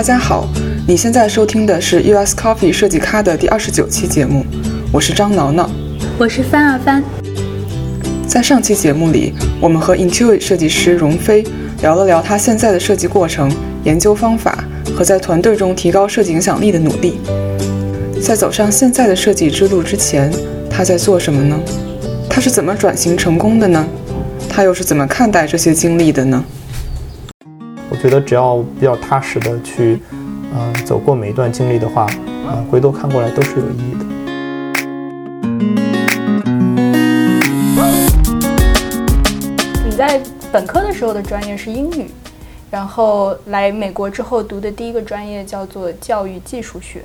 大家好，你现在收听的是 US Coffee 设计咖的第29期节目，我是张挠挠，我是翻二翻。在上期节目里，我们和 Intuit 设计师荣飞聊了聊他现在的设计过程、研究方法和在团队中提高设计影响力的努力。在走上现在的设计之路之前，他在做什么呢？他是怎么转型成功的呢？他又是怎么看待这些经历的呢？我觉得只要比较踏实的去走过每一段经历的话，回头看过来都是有意义的。你在本科的时候的专业是英语，然后来美国之后读的第一个专业叫做教育技术学，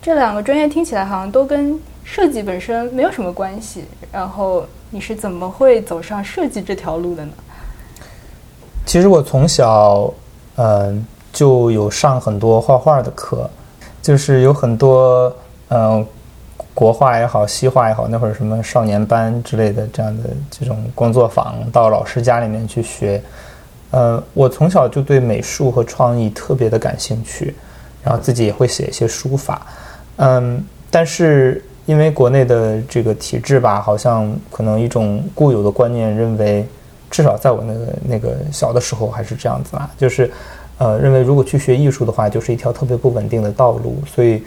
这两个专业听起来好像都跟设计本身没有什么关系，然后你是怎么会走上设计这条路的呢？其实我从小就有上很多画画的课，就是有很多国画也好西画也好，那会儿什么少年班之类的这样的这种工作坊，到老师家里面去学。我从小就对美术和创意特别的感兴趣，然后自己也会写一些书法。但是因为国内的这个体制吧，好像可能一种固有的观念认为，至少在我那个小的时候还是这样子啊，就是认为如果去学艺术的话，就是一条特别不稳定的道路，所以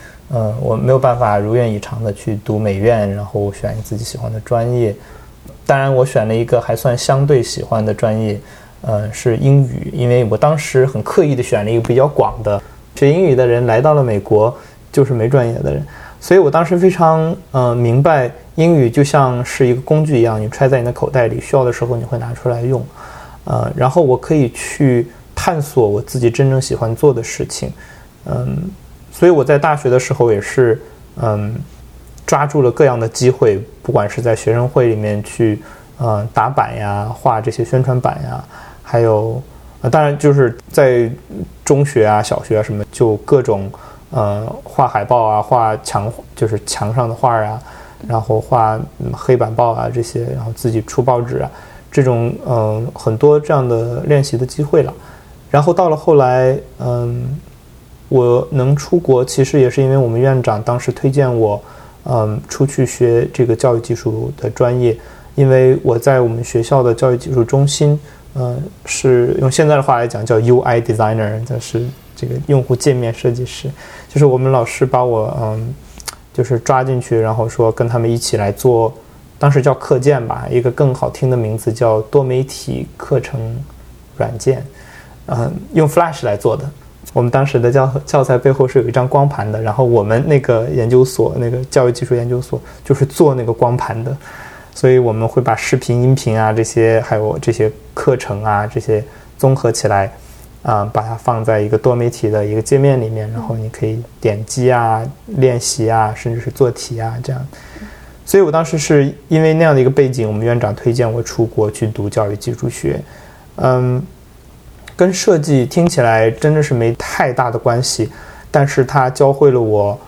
我没有办法如愿以偿的去读美院，然后选自己喜欢的专业。当然我选了一个还算相对喜欢的专业，是英语，因为我当时很刻意的选了一个比较广的，学英语的人来到了美国就是没专业的人，所以我当时非常明白，英语就像是一个工具一样，你揣在你的口袋里，需要的时候你会拿出来用。然后我可以去探索我自己真正喜欢做的事情。所以我在大学的时候也是抓住了各样的机会，不管是在学生会里面去打板呀、画这些宣传板呀，还有当然就是在中学啊、小学啊什么，就各种画海报啊、画墙，就是墙上的画啊，然后画黑板报啊这些，然后自己出报纸啊，这种很多这样的练习的机会了。然后到了后来，我能出国其实也是因为我们院长当时推荐我出去学这个教育技术的专业，因为我在我们学校的教育技术中心是用现在的话来讲叫 UI designer， 就是这个用户界面设计师，就是我们老师把我就是抓进去，然后说跟他们一起来做，当时叫课件吧，一个更好听的名字叫多媒体课程软件，用 Flash 来做的。我们当时的教材背后是有一张光盘的，然后我们那个研究所，那个教育技术研究所就是做那个光盘的，所以我们会把视频、音频啊这些，还有这些课程啊这些综合起来，把它放在一个多媒体的一个界面里面，然后你可以点击啊、练习啊，甚至是做题啊这样。所以我当时是因为那样的一个背景，我们院长推荐我出国去读教育技术学。跟设计听起来真的是没太大的关系，但是它教会了我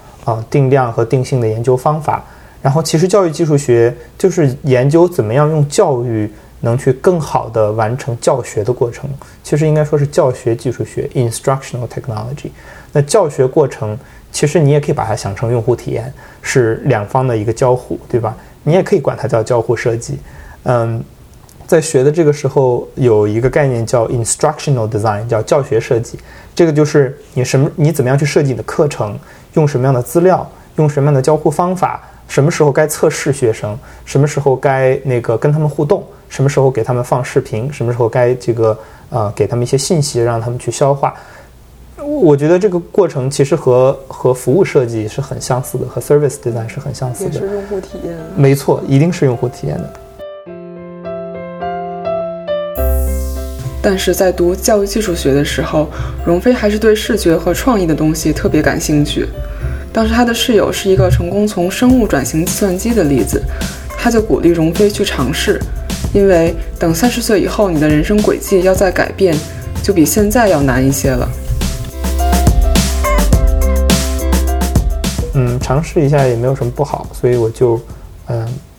定量和定性的研究方法。然后其实教育技术学就是研究怎么样用教育能去更好的完成教学的过程，其实应该说是教学技术学 （instructional technology）。那教学过程，其实你也可以把它想成用户体验，是两方的一个交互，对吧？你也可以管它叫交互设计。在学的这个时候，有一个概念叫 instructional design， 叫教学设计。这个就是你怎么样去设计你的课程，用什么样的资料，用什么样的交互方法。什么时候该测试学生，什么时候该跟他们互动，什么时候给他们放视频，什么时候该给他们一些信息让他们去消化。我觉得这个过程其实和服务设计是很相似的，和 service design 是很相似的，也是用户体验。没错，一定是用户体验的。但是在读教育技术学的时候，荣飞还是对视觉和创意的东西特别感兴趣。当时他的室友是一个成功从生物转型计算机的例子，他就鼓励荣飞去尝试，因为等30岁以后，你的人生轨迹要再改变，就比现在要难一些了。尝试一下也没有什么不好，所以我就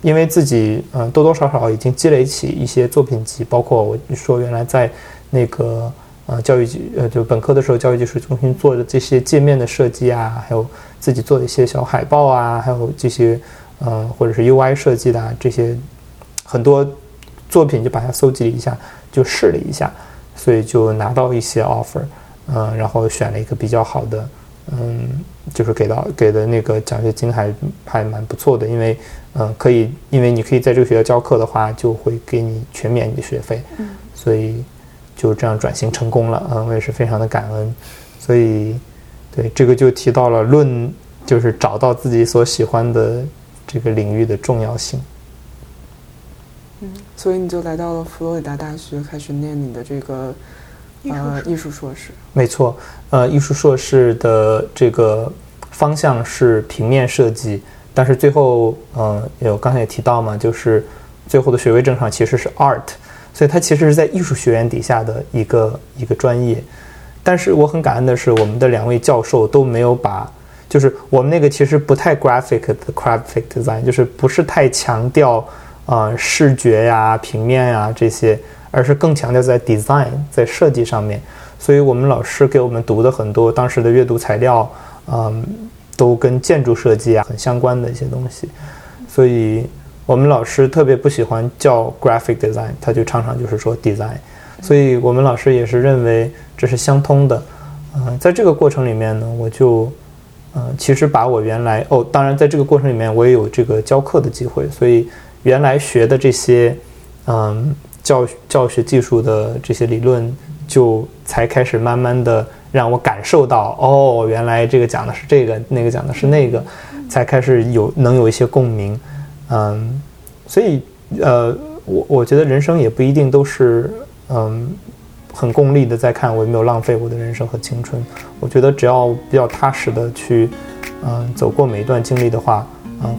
因为自己多多少少已经积累起一些作品集，包括我说原来在那个教育局就本科的时候教育技术中心做的这些界面的设计啊，还有自己做的一些小海报啊，还有这些或者是 UI 设计的、啊、这些很多作品，就把它搜集了一下，就试了一下，所以就拿到一些 offer， 然后选了一个比较好的，就是给的那个奖学金还蛮不错的，因为因为你可以在这个学校教课的话，就会给你全免你的学费，所以就这样转型成功了，我也是非常的感恩。所以对这个就提到了就是找到自己所喜欢的这个领域的重要性。所以你就来到了佛罗里达大学，开始念你的这个艺术硕士。没错，艺术硕士的这个方向是平面设计，但是最后有刚才也提到嘛，就是最后的学位证上其实是 Art， 所以它其实是在艺术学院底下的一个专业。但是我很感恩的是，我们的两位教授都没有把，就是我们那个其实不太 graphic 的 graphic design， 就是不是太强调视觉呀、平面呀这些，而是更强调在 design 在设计上面。所以我们老师给我们读的很多当时的阅读材料，都跟建筑设计啊很相关的一些东西。所以我们老师特别不喜欢叫 graphic design， 他就常常就是说 design。所以我们老师也是认为这是相通的。在这个过程里面呢，我就其实把我原来当然在这个过程里面我也有这个教课的机会，所以原来学的这些教学技术的这些理论，就才开始慢慢的让我感受到，原来这个讲的是这个，那个讲的是那个，才开始能有一些共鸣。所以我觉得人生也不一定都是很功利的在看我有没有浪费我的人生和青春。我觉得只要比较踏实的去走过每一段经历的话，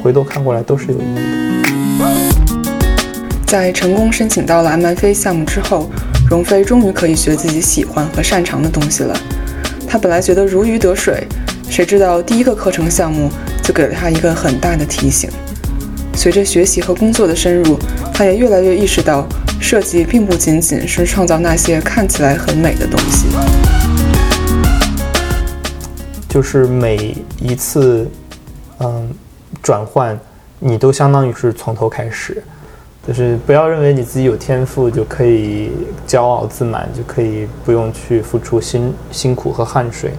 回头看过来都是有意义的。在成功申请到了 MFA 项目之后，荣飞终于可以学自己喜欢和擅长的东西了。他本来觉得如鱼得水，谁知道第一个课程项目就给了他一个很大的提醒。随着学习和工作的深入，他也越来越意识到，设计并不仅仅是创造那些看起来很美的东西。就是每一次转换，你都相当于是从头开始，就是不要认为你自己有天赋就可以骄傲自满，就可以不用去付出辛苦和汗水。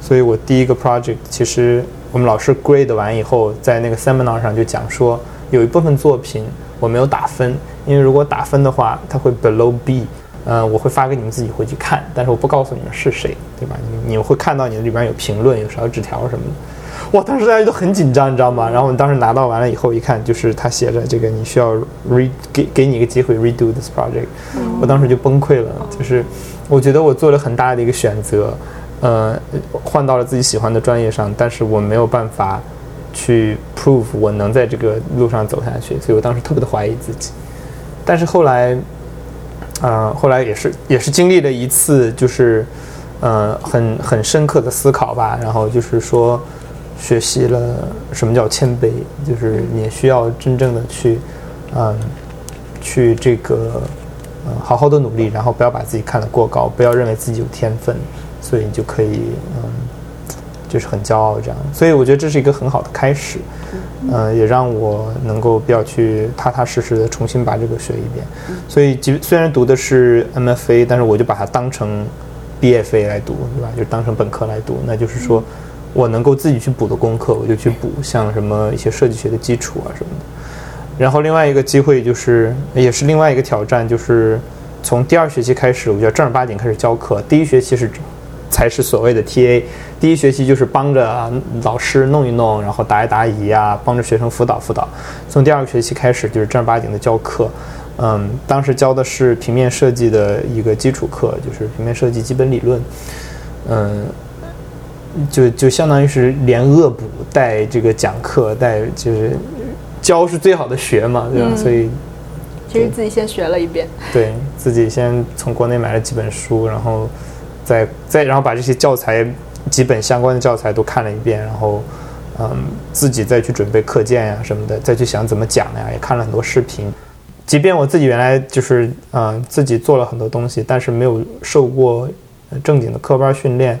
所以我第一个 project， 其实我们老师 grade 完以后，在那个 seminar 上就讲说，有一部分作品我没有打分，因为如果打分的话，它会 below B， 我会发给你们自己回去看，但是我不告诉你们是谁，对吧？你们会看到你的里边有评论，有小纸条什么的。哇，当时大家都很紧张，你知道吗？然后我们当时拿到完了以后一看，就是他写着这个你需要 给你一个机会 redo this project， 我当时就崩溃了。就是我觉得我做了很大的一个选择，换到了自己喜欢的专业上，但是我没有办法去 prove 我能在这个路上走下去，所以我当时特别的怀疑自己。但是后来也是经历了一次，就是很深刻的思考吧，然后就是说学习了什么叫谦卑，就是你需要真正的去这个好好的努力，然后不要把自己看得过高，不要认为自己有天分，所以你就可以就是很骄傲这样。所以我觉得这是一个很好的开始，也让我能够比较去踏踏实实的重新把这个学一遍。所以虽然读的是 MFA， 但是我就把它当成 BFA 来读，对吧？就当成本科来读，那就是说我能够自己去补的功课我就去补，像什么一些设计学的基础啊什么的。然后另外一个机会就是也是另外一个挑战，就是从第二学期开始我就要正儿八经开始教课。第一学期才是所谓的 TA， 第一学期就是帮着老师弄一弄，然后答一答疑啊，帮着学生辅导。从第二个学期开始就是正儿八经的教课。当时教的是平面设计的一个基础课，就是平面设计基本理论。就相当于是连恶补带这个讲课带，就是教是最好的学嘛，对吧？所以其实自己先学了一遍，对自己先从国内买了几本书，然后然后把这些教材基本相关的教材都看了一遍，然后自己再去准备课件呀什么的，再去想怎么讲呀，也看了很多视频。即便我自己原来就是自己做了很多东西，但是没有受过正经的科班训练，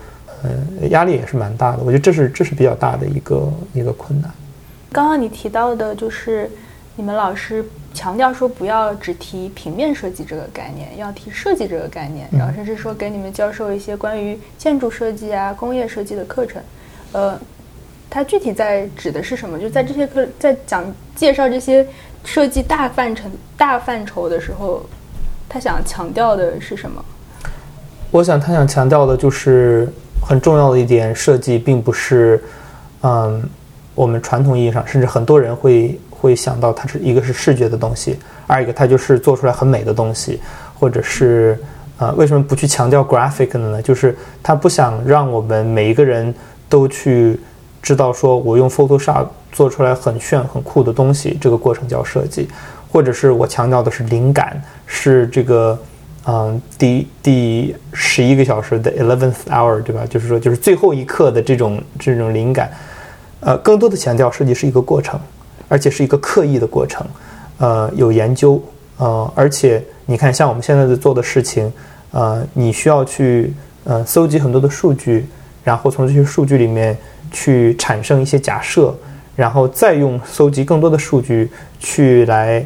压力也是蛮大的。我觉得这是比较大的一个困难。刚刚你提到的就是你们老师强调说不要只提平面设计这个概念，要提设计这个概念，然后甚至说给你们教授一些关于建筑设计啊、工业设计的课程。它具体在指的是什么？就在这些课在介绍这些设计大范畴的时候，他想强调的是什么？我想他想强调的就是很重要的一点，设计并不是我们传统意义上，甚至很多人会想到它是一个是视觉的东西，二一个它就是做出来很美的东西，或者是为什么不去强调 graphic 呢？就是他不想让我们每一个人都去知道说我用 Photoshop 做出来很炫很酷的东西，这个过程叫设计。或者是我强调的是灵感，是这个第11个小时的 11th hour， 对吧？就是说就是最后一刻的这种灵感。更多的强调设计是一个过程，而且是一个刻意的过程，有研究，而且你看像我们现在做的事情，你需要去搜集很多的数据，然后从这些数据里面去产生一些假设，然后再用搜集更多的数据去来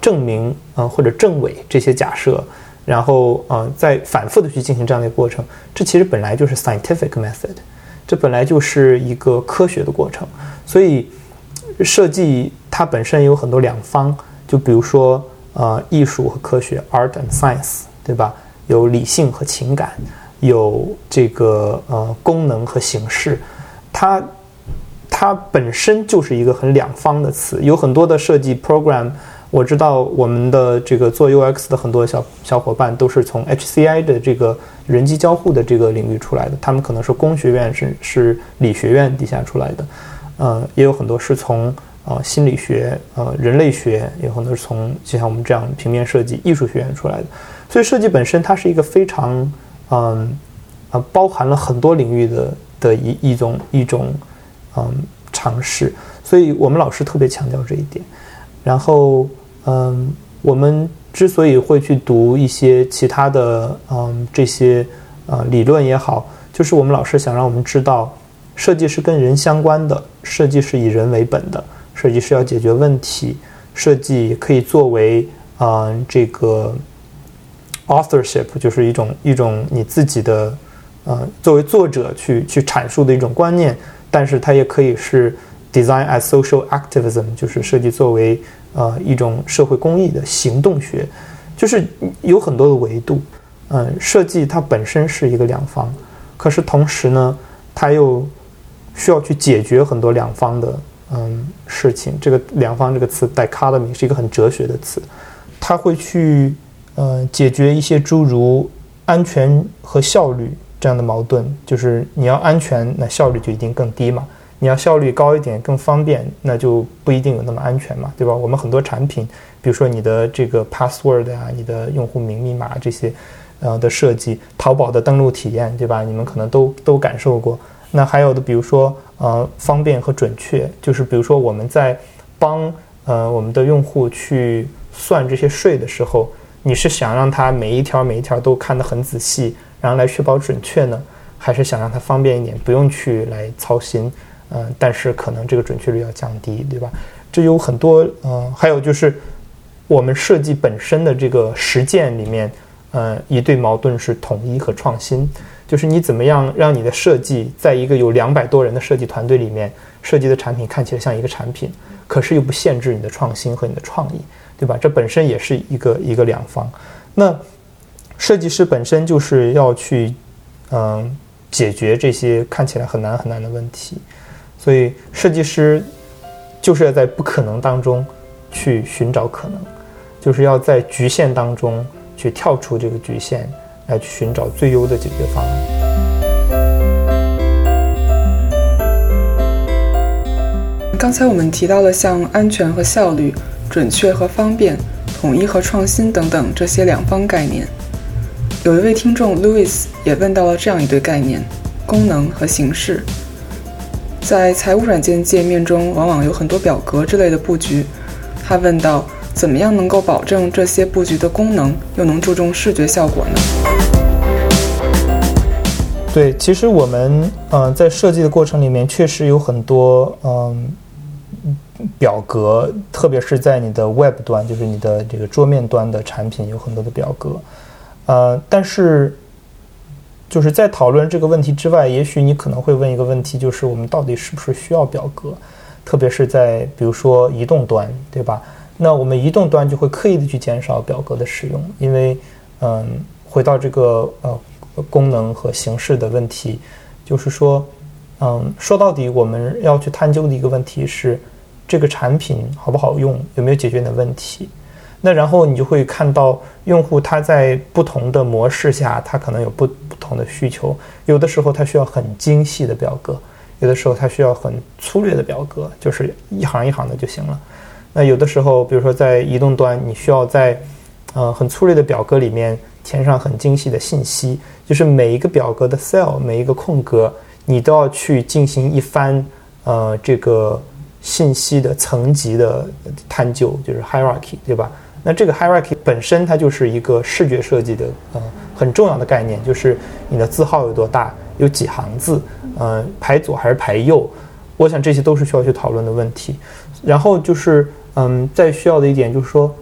证明或者证伪这些假设，然后再反复的去进行这样的过程。这其实本来就是 scientific method， 这本来就是一个科学的过程。所以设计它本身有很多两方，就比如说艺术和科学 art and science， 对吧？有理性和情感，有这个功能和形式。它本身就是一个很两方的词。有很多的设计 program， 我知道我们的这个做 UX 的很多小伙伴都是从 HCI 的这个人机交互的这个领域出来的，他们可能是工学院是理学院底下出来的，也有很多是从心理学、人类学，也有很多是从就像我们这样平面设计艺术学院出来的。所以设计本身它是一个非常包含了很多领域的一种尝试。所以我们老师特别强调这一点。然后我们之所以会去读一些其他的这些理论也好，就是我们老师想让我们知道，设计是跟人相关的，设计是以人为本的，设计是要解决问题，设计可以作为这个 authorship， 就是一种你自己的作为作者去阐述的一种观念。但是它也可以是 design as social activism， 就是设计作为一种社会公益的行动学，就是有很多的维度。设计它本身是一个两方，可是同时呢，它又需要去解决很多两方的事情。这个两方这个词 dichotomy 是一个很哲学的词，它会去解决一些诸如安全和效率这样的矛盾，就是你要安全，那效率就一定更低嘛；你要效率高一点，更方便，那就不一定有那么安全嘛，对吧？我们很多产品，比如说你的这个 password 啊，你的用户名密码这些，的设计，淘宝的登录体验，对吧？你们可能都感受过。那还有的，比如说方便和准确，就是比如说我们在帮我们的用户去算这些税的时候，你是想让他每一条都看得很仔细，然后来确保准确呢，还是想让它方便一点，不用去来操心，但是可能这个准确率要降低，对吧？这有很多，还有就是我们设计本身的这个实践里面，一对矛盾是统一和创新，就是你怎么样让你的设计在一个有200多人的设计团队里面，设计的产品看起来像一个产品，可是又不限制你的创新和你的创意，对吧？这本身也是一个两方。那设计师本身就是要去解决这些看起来很难很难的问题，所以设计师就是要在不可能当中去寻找可能，就是要在局限当中去跳出这个局限，来去寻找最优的解决方案。刚才我们提到了像安全和效率、准确和方便、统一和创新等等这些两方概念。有一位听众 Louis 也问到了这样一对概念，功能和形式。在财务软件界面中往往有很多表格之类的布局，他问到怎么样能够保证这些布局的功能又能注重视觉效果呢？对，其实我们在设计的过程里面确实有很多表格，特别是在你的 web 端，就是你的这个桌面端的产品有很多的表格，但是就是在讨论这个问题之外，也许你可能会问一个问题，就是我们到底是不是需要表格，特别是在比如说移动端，对吧？那我们移动端就会刻意的去减少表格的使用，因为回到这个功能和形式的问题，就是说说到底我们要去探究的一个问题是这个产品好不好用，有没有解决你的问题。那然后你就会看到用户他在不同的模式下他可能有不同的需求，有的时候他需要很精细的表格，有的时候他需要很粗略的表格，就是一行一行的就行了。那有的时候比如说在移动端你需要在很粗略的表格里面填上很精细的信息，就是每一个表格的 cell 每一个空格你都要去进行一番这个信息的层级的探究，就是 hierarchy， 对吧？那这个 hierarchy 本身它就是一个视觉设计的很重要的概念，就是你的字号有多大，有几行字，排左还是排右，我想这些都是需要去讨论的问题。然后就是再需要的一点就是说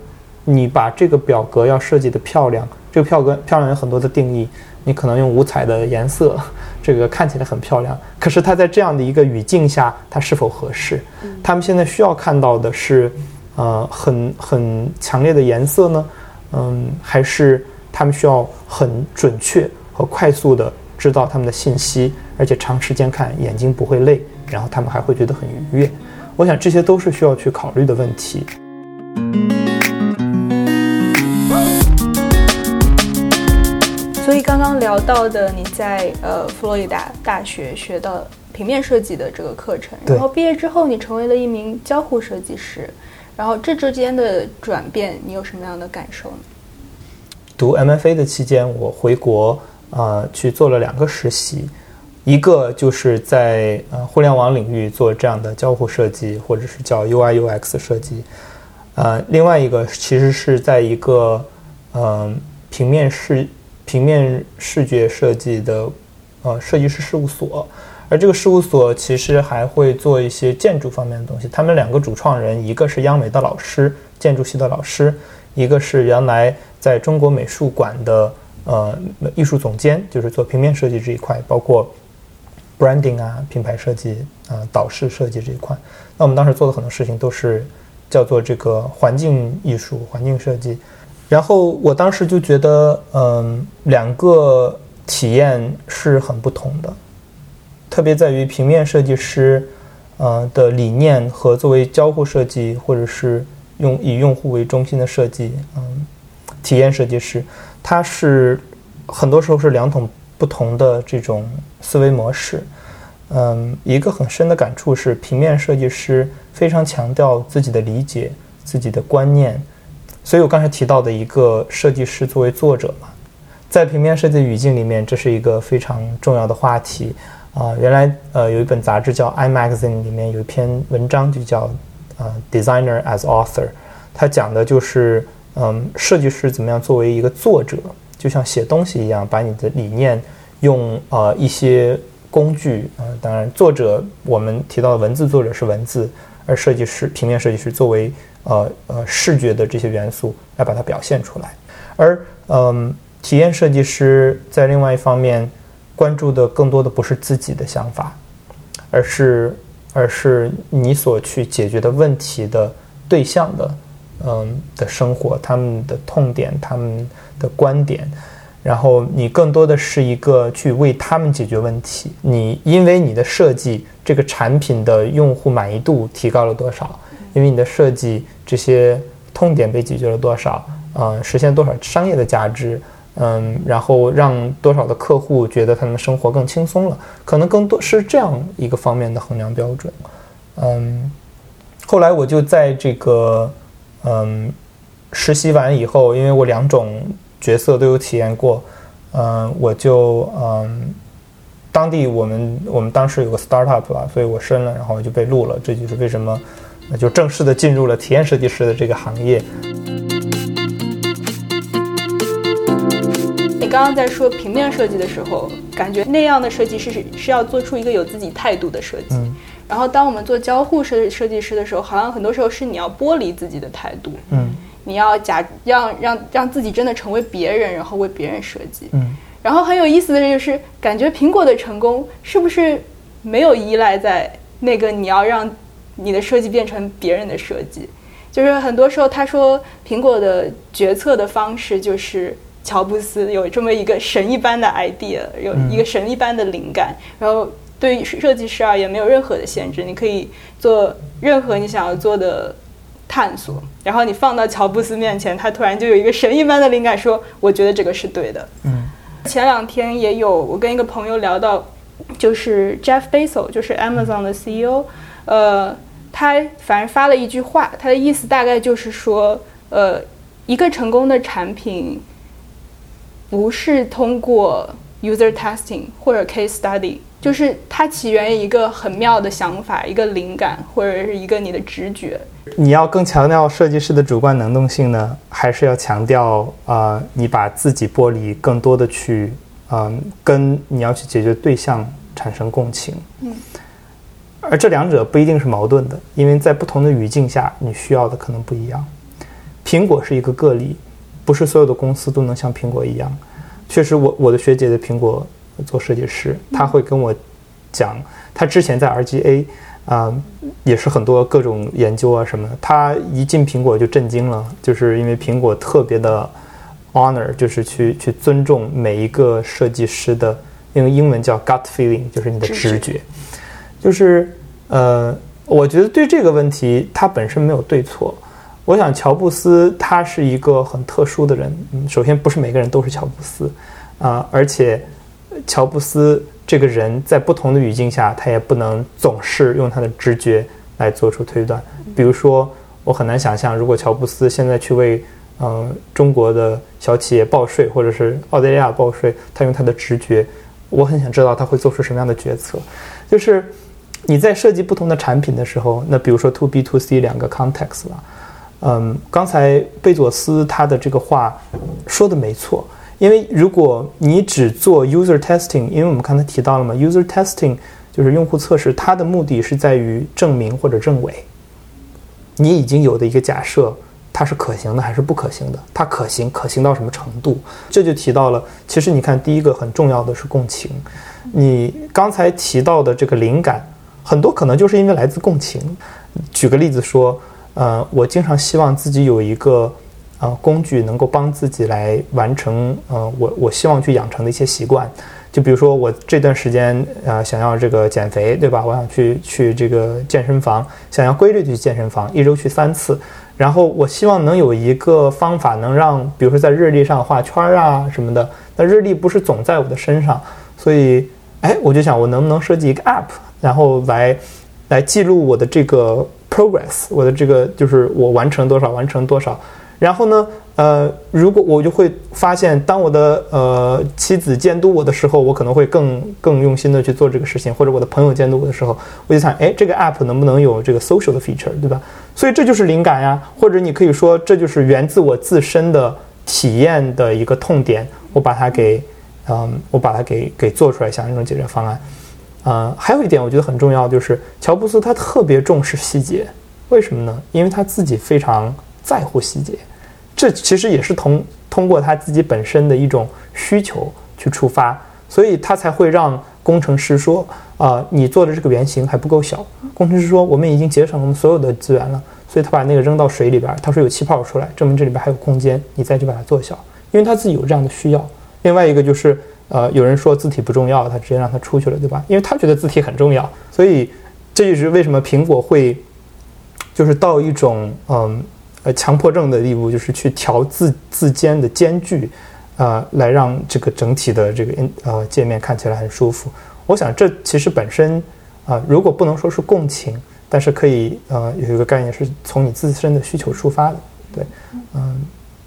你把这个表格要设计的漂亮，这个漂亮有很多的定义，你可能用五彩的颜色，这个看起来很漂亮，可是它在这样的一个语境下它是否合适？他们现在需要看到的是很强烈的颜色呢，还是他们需要很准确和快速的知道他们的信息，而且长时间看眼睛不会累，然后他们还会觉得很愉悦。我想这些都是需要去考虑的问题。所以刚刚聊到的你在佛罗里达大学学到平面设计的这个课程，然后毕业之后你成为了一名交互设计师，然后这之间的转变你有什么样的感受呢？读 MFA 的期间我回国去做了两个实习，一个就是在互联网领域做这样的交互设计，或者是叫 UI UX 设计，另外一个其实是在一个平面视觉设计的设计师事务所，而这个事务所其实还会做一些建筑方面的东西。他们两个主创人，一个是央美的老师，建筑系的老师，一个是原来在中国美术馆的艺术总监，就是做平面设计这一块，包括 branding 品牌设计导视设计这一块。那我们当时做的很多事情都是叫做这个环境艺术、环境设计。然后我当时就觉得两个体验是很不同的，特别在于平面设计师的理念和作为交互设计或者是以用户为中心的设计体验设计师，它是很多时候是两种不同的这种思维模式。一个很深的感触是平面设计师非常强调自己的理解、自己的观念，所以我刚才提到的一个设计师作为作者嘛，在平面设计语境里面这是一个非常重要的话题原来有一本杂志叫 iMagazine， 里面有一篇文章就叫Designer as Author， 它讲的就是设计师怎么样作为一个作者，就像写东西一样，把你的理念用一些工具当然作者我们提到的文字作者是文字，而设计师平面设计师作为视觉的这些元素来把它表现出来。而体验设计师在另外一方面关注的更多的不是自己的想法，而是你所去解决的问题的对象的生活，他们的痛点，他们的观点，然后你更多的是一个去为他们解决问题。你因为你的设计，这个产品的用户满意度提高了多少，因为你的设计这些痛点被解决了多少，实现多少商业的价值，然后让多少的客户觉得他们的生活更轻松了，可能更多是这样一个方面的衡量标准。后来我就在这个实习完以后，因为我两种角色都有体验过，我就当地我们当时有个 startup 了，所以我申了，然后我就被录了，这就是为什么就正式的进入了体验设计师的这个行业。你刚刚在说平面设计的时候，感觉那样的设计师是要做出一个有自己态度的设计。然后当我们做交互设计师的时候，好像很多时候是你要剥离自己的态度，你要让自己真的成为别人，然后为别人设计。然后很有意思的就是感觉苹果的成功是不是没有依赖在那个你要让你的设计变成别人的设计，就是很多时候他说苹果的决策的方式就是乔布斯有这么一个神一般的 idea， 有一个神一般的灵感，然后对于设计师而言没有任何的限制，你可以做任何你想要做的探索，然后你放到乔布斯面前，他突然就有一个神一般的灵感说我觉得这个是对的。前两天也有我跟一个朋友聊到，就是 Jeff Bezos 就是 Amazon 的 CEO， 他反正发了一句话，他的意思大概就是说一个成功的产品不是通过 user testing 或者 case study， 就是它起源于一个很妙的想法，一个灵感，或者是一个你的直觉。你要更强调设计师的主观能动性呢，还是要强调你把自己剥离，更多的去跟你要去解决对象产生共情。而这两者不一定是矛盾的，因为在不同的语境下你需要的可能不一样。苹果是一个个例，不是所有的公司都能像苹果一样。确实我的学姐在苹果做设计师，她会跟我讲她之前在 RGA 也是很多各种研究啊什么的，她一进苹果就震惊了，就是因为苹果特别的 honor， 就是去尊重每一个设计师的，因为英文叫 gut feeling， 就是你的直觉。就是我觉得对这个问题它本身没有对错。我想乔布斯他是一个很特殊的人，首先不是每个人都是乔布斯而且乔布斯这个人在不同的语境下他也不能总是用他的直觉来做出推断。比如说我很难想象如果乔布斯现在去为中国的小企业报税，或者是澳大利亚报税，他用他的直觉，我很想知道他会做出什么样的决策。就是你在设计不同的产品的时候，那比如说 to B to C 两个 context 了。刚才贝佐斯他的这个话说的没错，因为如果你只做 user testing， 因为我们刚才提到了嘛， user testing 就是用户测试，它的目的是在于证明或者证伪你已经有的一个假设它是可行的还是不可行的，它可行到什么程度。这就提到了，其实你看第一个很重要的是共情，你刚才提到的这个灵感很多可能就是因为来自共情。举个例子说我经常希望自己有一个工具能够帮自己来完成我希望去养成的一些习惯。就比如说我这段时间想要这个减肥，对吧？我想去这个健身房，想要规律去健身房，一周去3次。然后我希望能有一个方法能让，比如说在日历上画圈啊什么的，那日历不是总在我的身上，所以我就想我能不能设计一个 app， 然后来记录我的这个progress， 我的这个就是我完成多少。然后呢如果我就会发现，当我的妻子监督我的时候，我可能会更用心的去做这个事情，或者我的朋友监督我的时候，我就想这个 app 能不能有这个 social 的 feature， 对吧？所以这就是灵感呀，或者你可以说这就是源自我自身的体验的一个痛点，我把它给做出来，想一种解决方案。还有一点我觉得很重要，就是乔布斯他特别重视细节。为什么呢？因为他自己非常在乎细节，这其实也是通过他自己本身的一种需求去触发，所以他才会让工程师说你做的这个原型还不够小，工程师说我们已经节省了我们所有的资源了，所以他把那个扔到水里边，他说有气泡出来，证明这里边还有空间，你再去把它做小，因为他自己有这样的需要。另外一个就是有人说字体不重要，他直接让他出去了，对吧？因为他觉得字体很重要，所以这就是为什么苹果会就是到一种强迫症的地步，就是去调字间的间距来让这个整体的这个界面看起来很舒服。我想这其实本身如果不能说是共情，但是可以有一个概念是从你自身的需求出发的，对，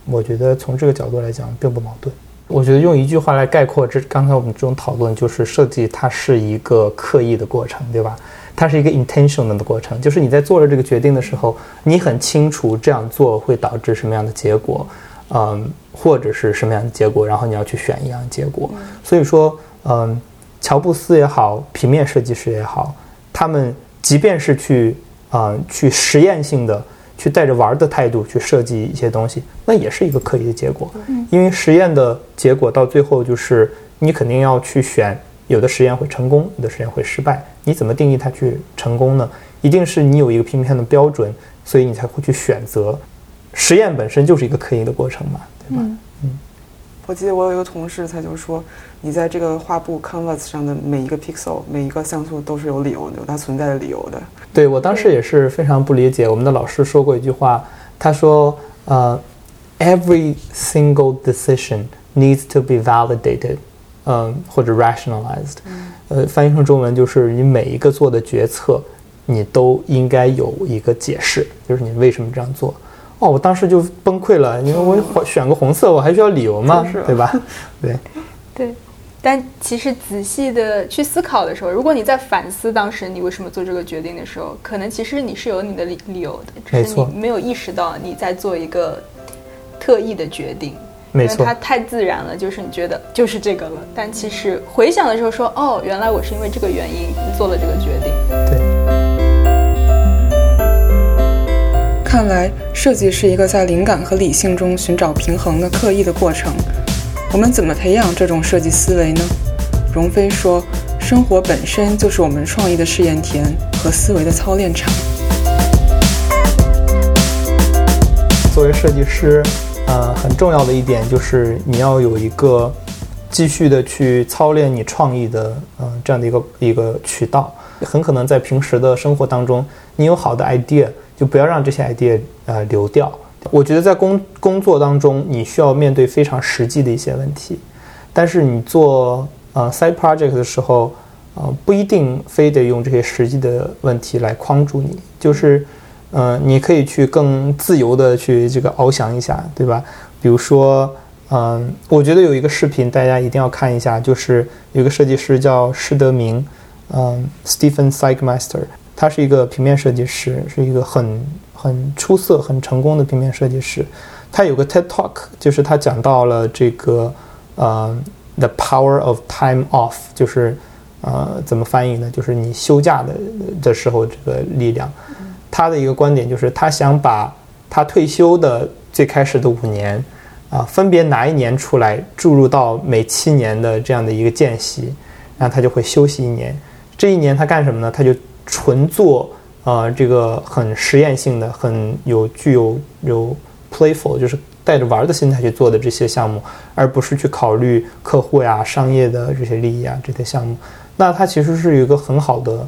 我觉得从这个角度来讲并不矛盾。我觉得用一句话来概括这刚才我们这种讨论，就是设计它是一个刻意的过程，对吧？它是一个 intentional 的过程，就是你在做了这个决定的时候，你很清楚这样做会导致什么样的结果，或者是什么样的结果，然后你要去选一样的结果。所以说乔布斯也好，平面设计师也好，他们即便是去实验性的去带着玩的态度去设计一些东西，那也是一个刻意的结果。因为实验的结果到最后就是你肯定要去选，有的实验会成功，有的实验会失败，你怎么定义它去成功呢？一定是你有一个评判的标准，所以你才会去选择。实验本身就是一个刻意的过程嘛，对吧？我记得我有一个同事，他就说，你在这个画布 canvas 上的每一个 pixel， 每一个像素都是有理由的，有它存在的理由的。对，我当时也是非常不理解。我们的老师说过一句话，他说，every single decision needs to be validated，或者 rationalized，翻译成中文就是你每一个做的决策，你都应该有一个解释，就是你为什么这样做。哦，我当时就崩溃了，因为我选个红色，我还需要理由吗？对吧？对。但其实仔细的去思考的时候，如果你在反思当时你为什么做这个决定的时候，可能其实你是有你的理由的，只是你没有意识到你在做一个特意的决定。没错，因为它太自然了，就是你觉得就是这个了，但其实回想的时候说，哦，原来我是因为这个原因做了这个决定。对。看来，设计是一个在灵感和理性中寻找平衡的刻意的过程。我们怎么培养这种设计思维呢？荣飞说，生活本身就是我们创意的试验田和思维的操练场。作为设计师，很重要的一点就是你要有一个继续的去操练你创意的这样的一个渠道。很可能在平时的生活当中，你有好的 idea，就不要让这些 idea 流掉。我觉得在工作当中，你需要面对非常实际的一些问题，但是你做side project 的时候，不一定非得用这些实际的问题来框住你，就是你可以去更自由的去这个翱翔一下，对吧？比如说我觉得有一个视频大家一定要看一下，就是有一个设计师叫施德明，Stephen Sykemaster，他是一个平面设计师，是一个很出色、很成功的平面设计师。他有个 TED Talk， 就是他讲到了这个The Power of Time Off， 就是怎么翻译呢？就是你休假的时候这个力量。他的一个观点就是，他想把他退休的最开始的5年分别拿一年出来注入到每7年的这样的一个间隙，然后他就会休息1年。这1年他干什么呢？他就纯做这个很实验性的、很具有 playful， 就是带着玩的心态去做的这些项目，而不是去考虑客户呀、商业的这些利益啊这些项目。那它其实是一个很好的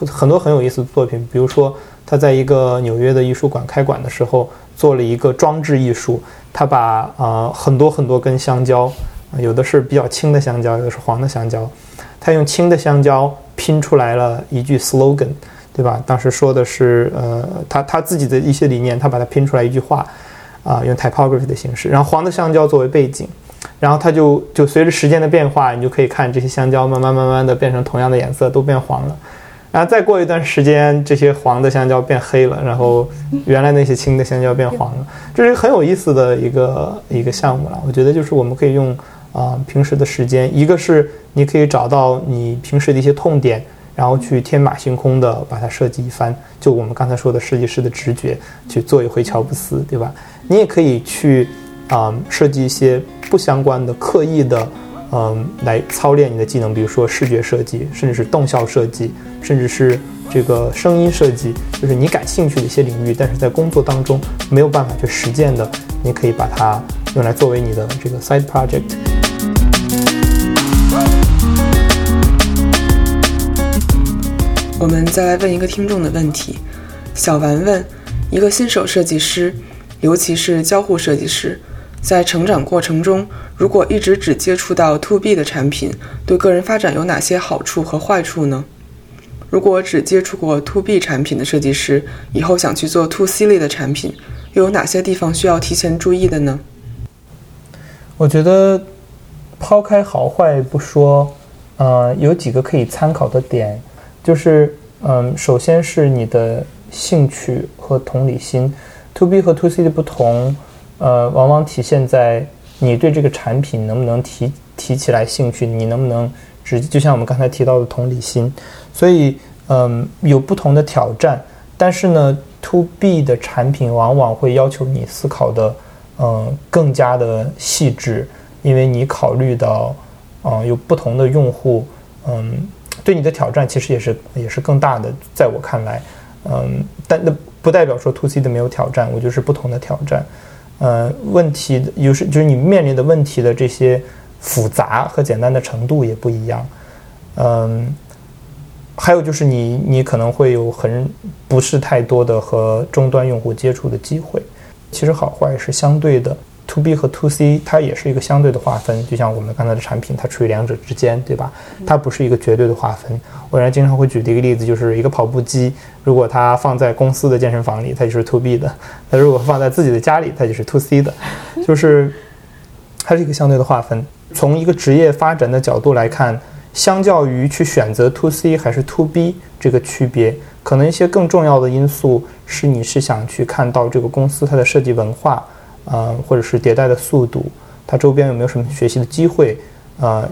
很多很有意思的作品。比如说他在一个纽约的艺术馆开馆的时候，做了一个装置艺术，他把很多很多根香蕉，有的是比较青的香蕉，有的是黄的香蕉，他用青的香蕉拼出来了一句 slogan， 对吧？当时说的是他自己的一些理念，他把它拼出来一句话用 typography 的形式，然后黄的香蕉作为背景，然后它就随着时间的变化，你就可以看这些香蕉慢慢的变成同样的颜色，都变黄了。然后再过一段时间，这些黄的香蕉变黑了，然后原来那些青的香蕉变黄了。这是很有意思的一个项目了。我觉得就是我们可以用平时的时间，一个是你可以找到你平时的一些痛点，然后去天马行空的把它设计一番，就我们刚才说的设计师的直觉，去做一回乔布斯，对吧？你也可以去设计一些不相关的、刻意的来操练你的技能，比如说视觉设计，甚至是动效设计，甚至是这个声音设计，就是你感兴趣的一些领域，但是在工作当中没有办法去实践的，你可以把它用来作为你的这个 side project。我们再来问一个听众的问题。小丸问，一个新手设计师，尤其是交互设计师，在成长过程中，如果一直只接触到 to B 的产品，对个人发展有哪些好处和坏处呢？如果只接触过 to B 产品的设计师，以后想去做 to C 类的产品，又有哪些地方需要提前注意的呢？我觉得抛开好坏不说，有几个可以参考的点，就是首先是你的兴趣和同理心。 To B 和 To C 的不同，往往体现在你对这个产品能不能提起来兴趣，你能不能就像我们刚才提到的同理心。所以有不同的挑战，但是呢 to B 的产品往往会要求你思考的更加的细致，因为你考虑到有不同的用户，对你的挑战其实也是更大的，在我看来，但那不代表说 to C 的没有挑战，我就是不同的挑战，问题就是你面临的问题的这些复杂和简单的程度也不一样，还有就是你可能会有不是太多的和终端用户接触的机会。其实好坏是相对的。To B 和 To C 它也是一个相对的划分，就像我们刚才的产品它处于两者之间，对吧？它不是一个绝对的划分。我原来经常会举的一个例子就是一个跑步机，如果它放在公司的健身房里它就是 To B 的，它如果放在自己的家里它就是 To C 的，就是它是一个相对的划分。从一个职业发展的角度来看，相较于去选择 To C 还是 To B 这个区别，可能一些更重要的因素是你是想去看到这个公司它的设计文化，或者是迭代的速度，它周边有没有什么学习的机会，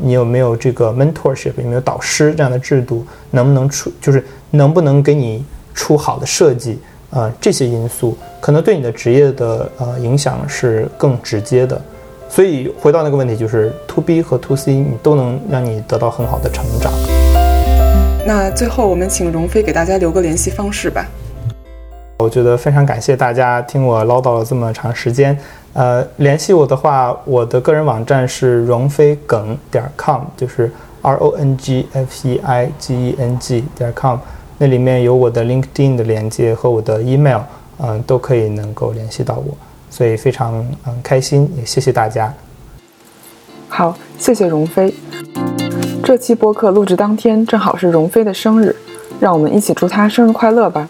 你有没有这个 mentorship， 有没有导师这样的制度，能不能给你出好的设计，这些因素可能对你的职业的影响是更直接的。所以回到那个问题，就是 To B 和 To C 你都能让你得到很好的成长。那最后我们请荣飞给大家留个联系方式吧。我觉得非常感谢大家听我唠叨了这么长时间，联系我的话，我的个人网站是rongfeigeng.com， 就是 rongfeigeng.com， 那里面有我的 LinkedIn 的连接和我的 email， 都可以能够联系到我，所以非常开心，也谢谢大家。好，谢谢荣飞。这期播客录制当天正好是荣飞的生日，让我们一起祝他生日快乐吧。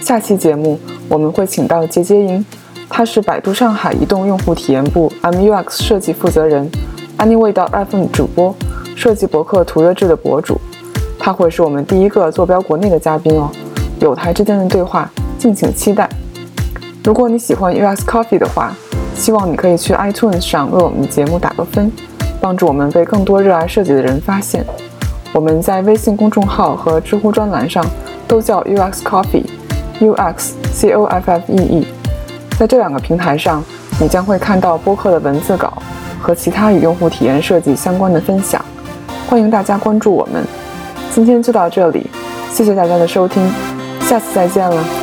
下期节目我们会请到杰杰莹，他是百度上海移动用户体验部 MUX 设计负责人 Anyway.fm 主播，设计博客图约制的博主，他会是我们第一个坐标国内的嘉宾哦。友台之间的对话敬请期待。如果你喜欢 US Coffee 的话，希望你可以去 iTunes 上为我们的节目打个分，帮助我们被更多热爱设计的人发现。我们在微信公众号和知乎专栏上都叫 UX Coffee，UX Coffee， 在这两个平台上，你将会看到播客的文字稿和其他与用户体验设计相关的分享，欢迎大家关注我们。今天就到这里，谢谢大家的收听，下次再见了。